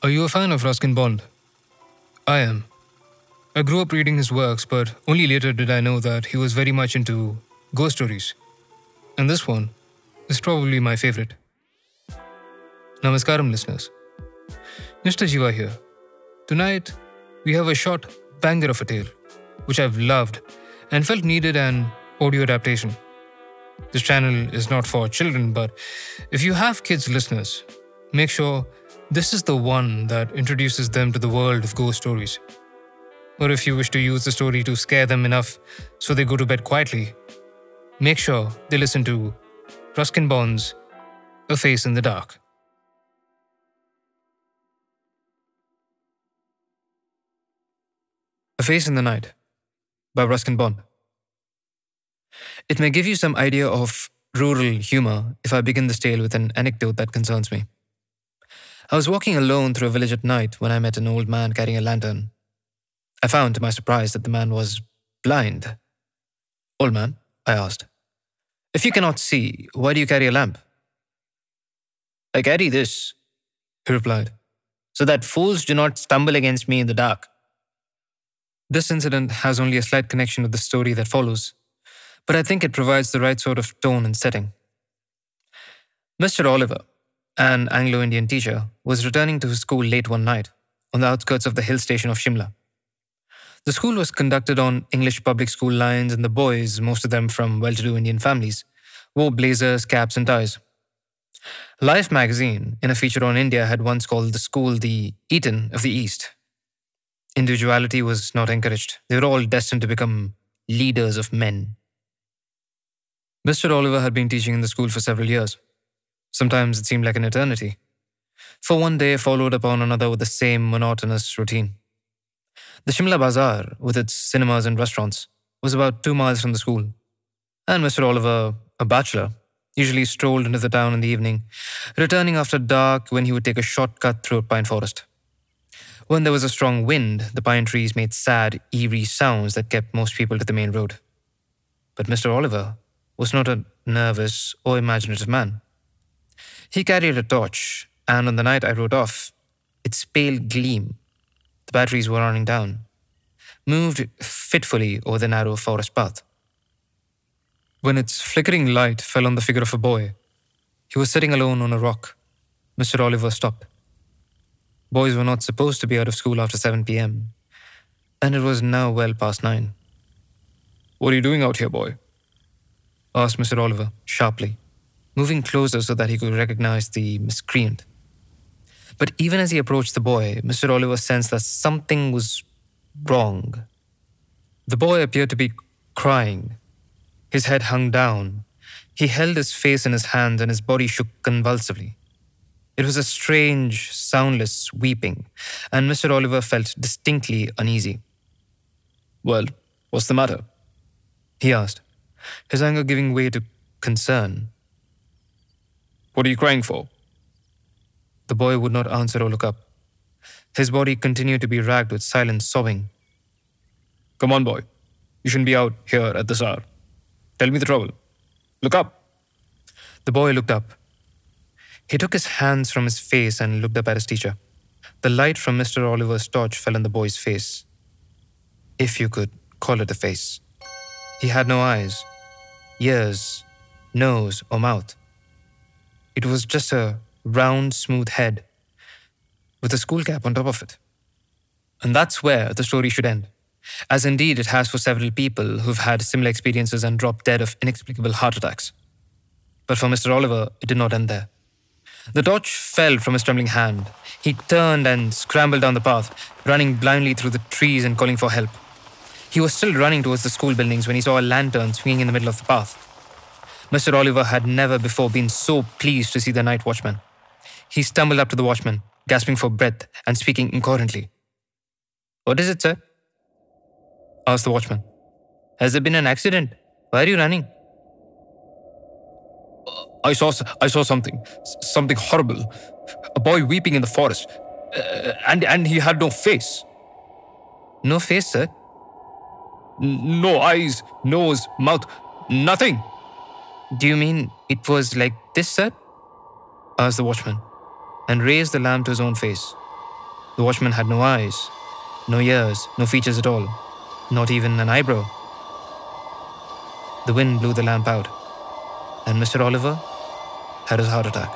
Are you a fan of Ruskin Bond? I am. I grew up reading his works, but only later did I know that he was very much into ghost stories. And this one is probably my favorite. Namaskaram, listeners. Mr. Jiva here. Tonight, we have a short banger of a tale, which I've loved and felt needed an audio adaptation. This channel is not for children, but if you have kids listeners, make sure this is the one that introduces them to the world of ghost stories. Or if you wish to use the story to scare them enough so they go to bed quietly, make sure they listen to Ruskin Bond's A Face in the Dark. A Face in the Night by Ruskin Bond. It may give you some idea of rural humor if I begin this tale with an anecdote that concerns me. I was walking alone through a village at night when I met an old man carrying a lantern. I found, to my surprise, that the man was blind. "Old man," I asked, "if you cannot see, why do you carry a lamp?" "I carry this," he replied, "so that fools do not stumble against me in the dark." This incident has only a slight connection with the story that follows, but I think it provides the right sort of tone and setting. Mr. Oliver, an Anglo-Indian teacher, was returning to his school late one night on the outskirts of the hill station of Shimla. The school was conducted on English public school lines, and the boys, most of them from well-to-do Indian families, wore blazers, caps and ties. Life magazine, in a feature on India, had once called the school the Eton of the East. Individuality was not encouraged. They were all destined to become leaders of men. Mr. Oliver had been teaching in the school for several years. Sometimes it seemed like an eternity, for one day followed upon another with the same monotonous routine. The Shimla Bazaar, with its cinemas and restaurants, was about 2 miles from the school, and Mr. Oliver, a bachelor, usually strolled into the town in the evening, returning after dark when he would take a shortcut through a pine forest. When there was a strong wind, the pine trees made sad, eerie sounds that kept most people to the main road. But Mr. Oliver was not a nervous or imaginative man. He carried a torch, and on the night I rode off, its pale gleam, the batteries were running down, moved fitfully over the narrow forest path. When its flickering light fell on the figure of a boy, he was sitting alone on a rock, Mr. Oliver stopped. Boys were not supposed to be out of school after 7 p.m., and it was now well past 9. "What are you doing out here, boy?" asked Mr. Oliver sharply, moving closer so that he could recognize the miscreant. But even as he approached the boy, Mr. Oliver sensed that something was wrong. The boy appeared to be crying. His head hung down. He held his face in his hands and his body shook convulsively. It was a strange, soundless weeping, and Mr. Oliver felt distinctly uneasy. "Well, what's the matter?" he asked, his anger giving way to concern. "What are you crying for?" The boy would not answer or look up. His body continued to be racked with silent sobbing. "Come on, boy. You shouldn't be out here at this hour. Tell me the trouble. Look up." The boy looked up. He took his hands from his face and looked up at his teacher. The light from Mr. Oliver's torch fell on the boy's face. If you could call it a face. He had no eyes, ears, nose, or mouth. It was just a round, smooth head with a school cap on top of it. And that's where the story should end, as indeed it has for several people who've had similar experiences and dropped dead of inexplicable heart attacks. But for Mr. Oliver, it did not end there. The torch fell from his trembling hand. He turned and scrambled down the path, running blindly through the trees and calling for help. He was still running towards the school buildings when he saw a lantern swinging in the middle of the path. Mr. Oliver had never before been so pleased to see the night watchman. He stumbled up to the watchman, gasping for breath and speaking incoherently. "What is it, sir?" asked the watchman. "Has there been an accident? Why are you running?" "I saw something. Something horrible. A boy weeping in the forest. And he had no face." "No face, sir?" "No eyes, nose, mouth, nothing." "Do you mean it was like this, sir?" asked the watchman, and raised the lamp to his own face. The watchman had no eyes, no ears, no features at all, not even an eyebrow. The wind blew the lamp out, and Mr. Oliver had his heart attack.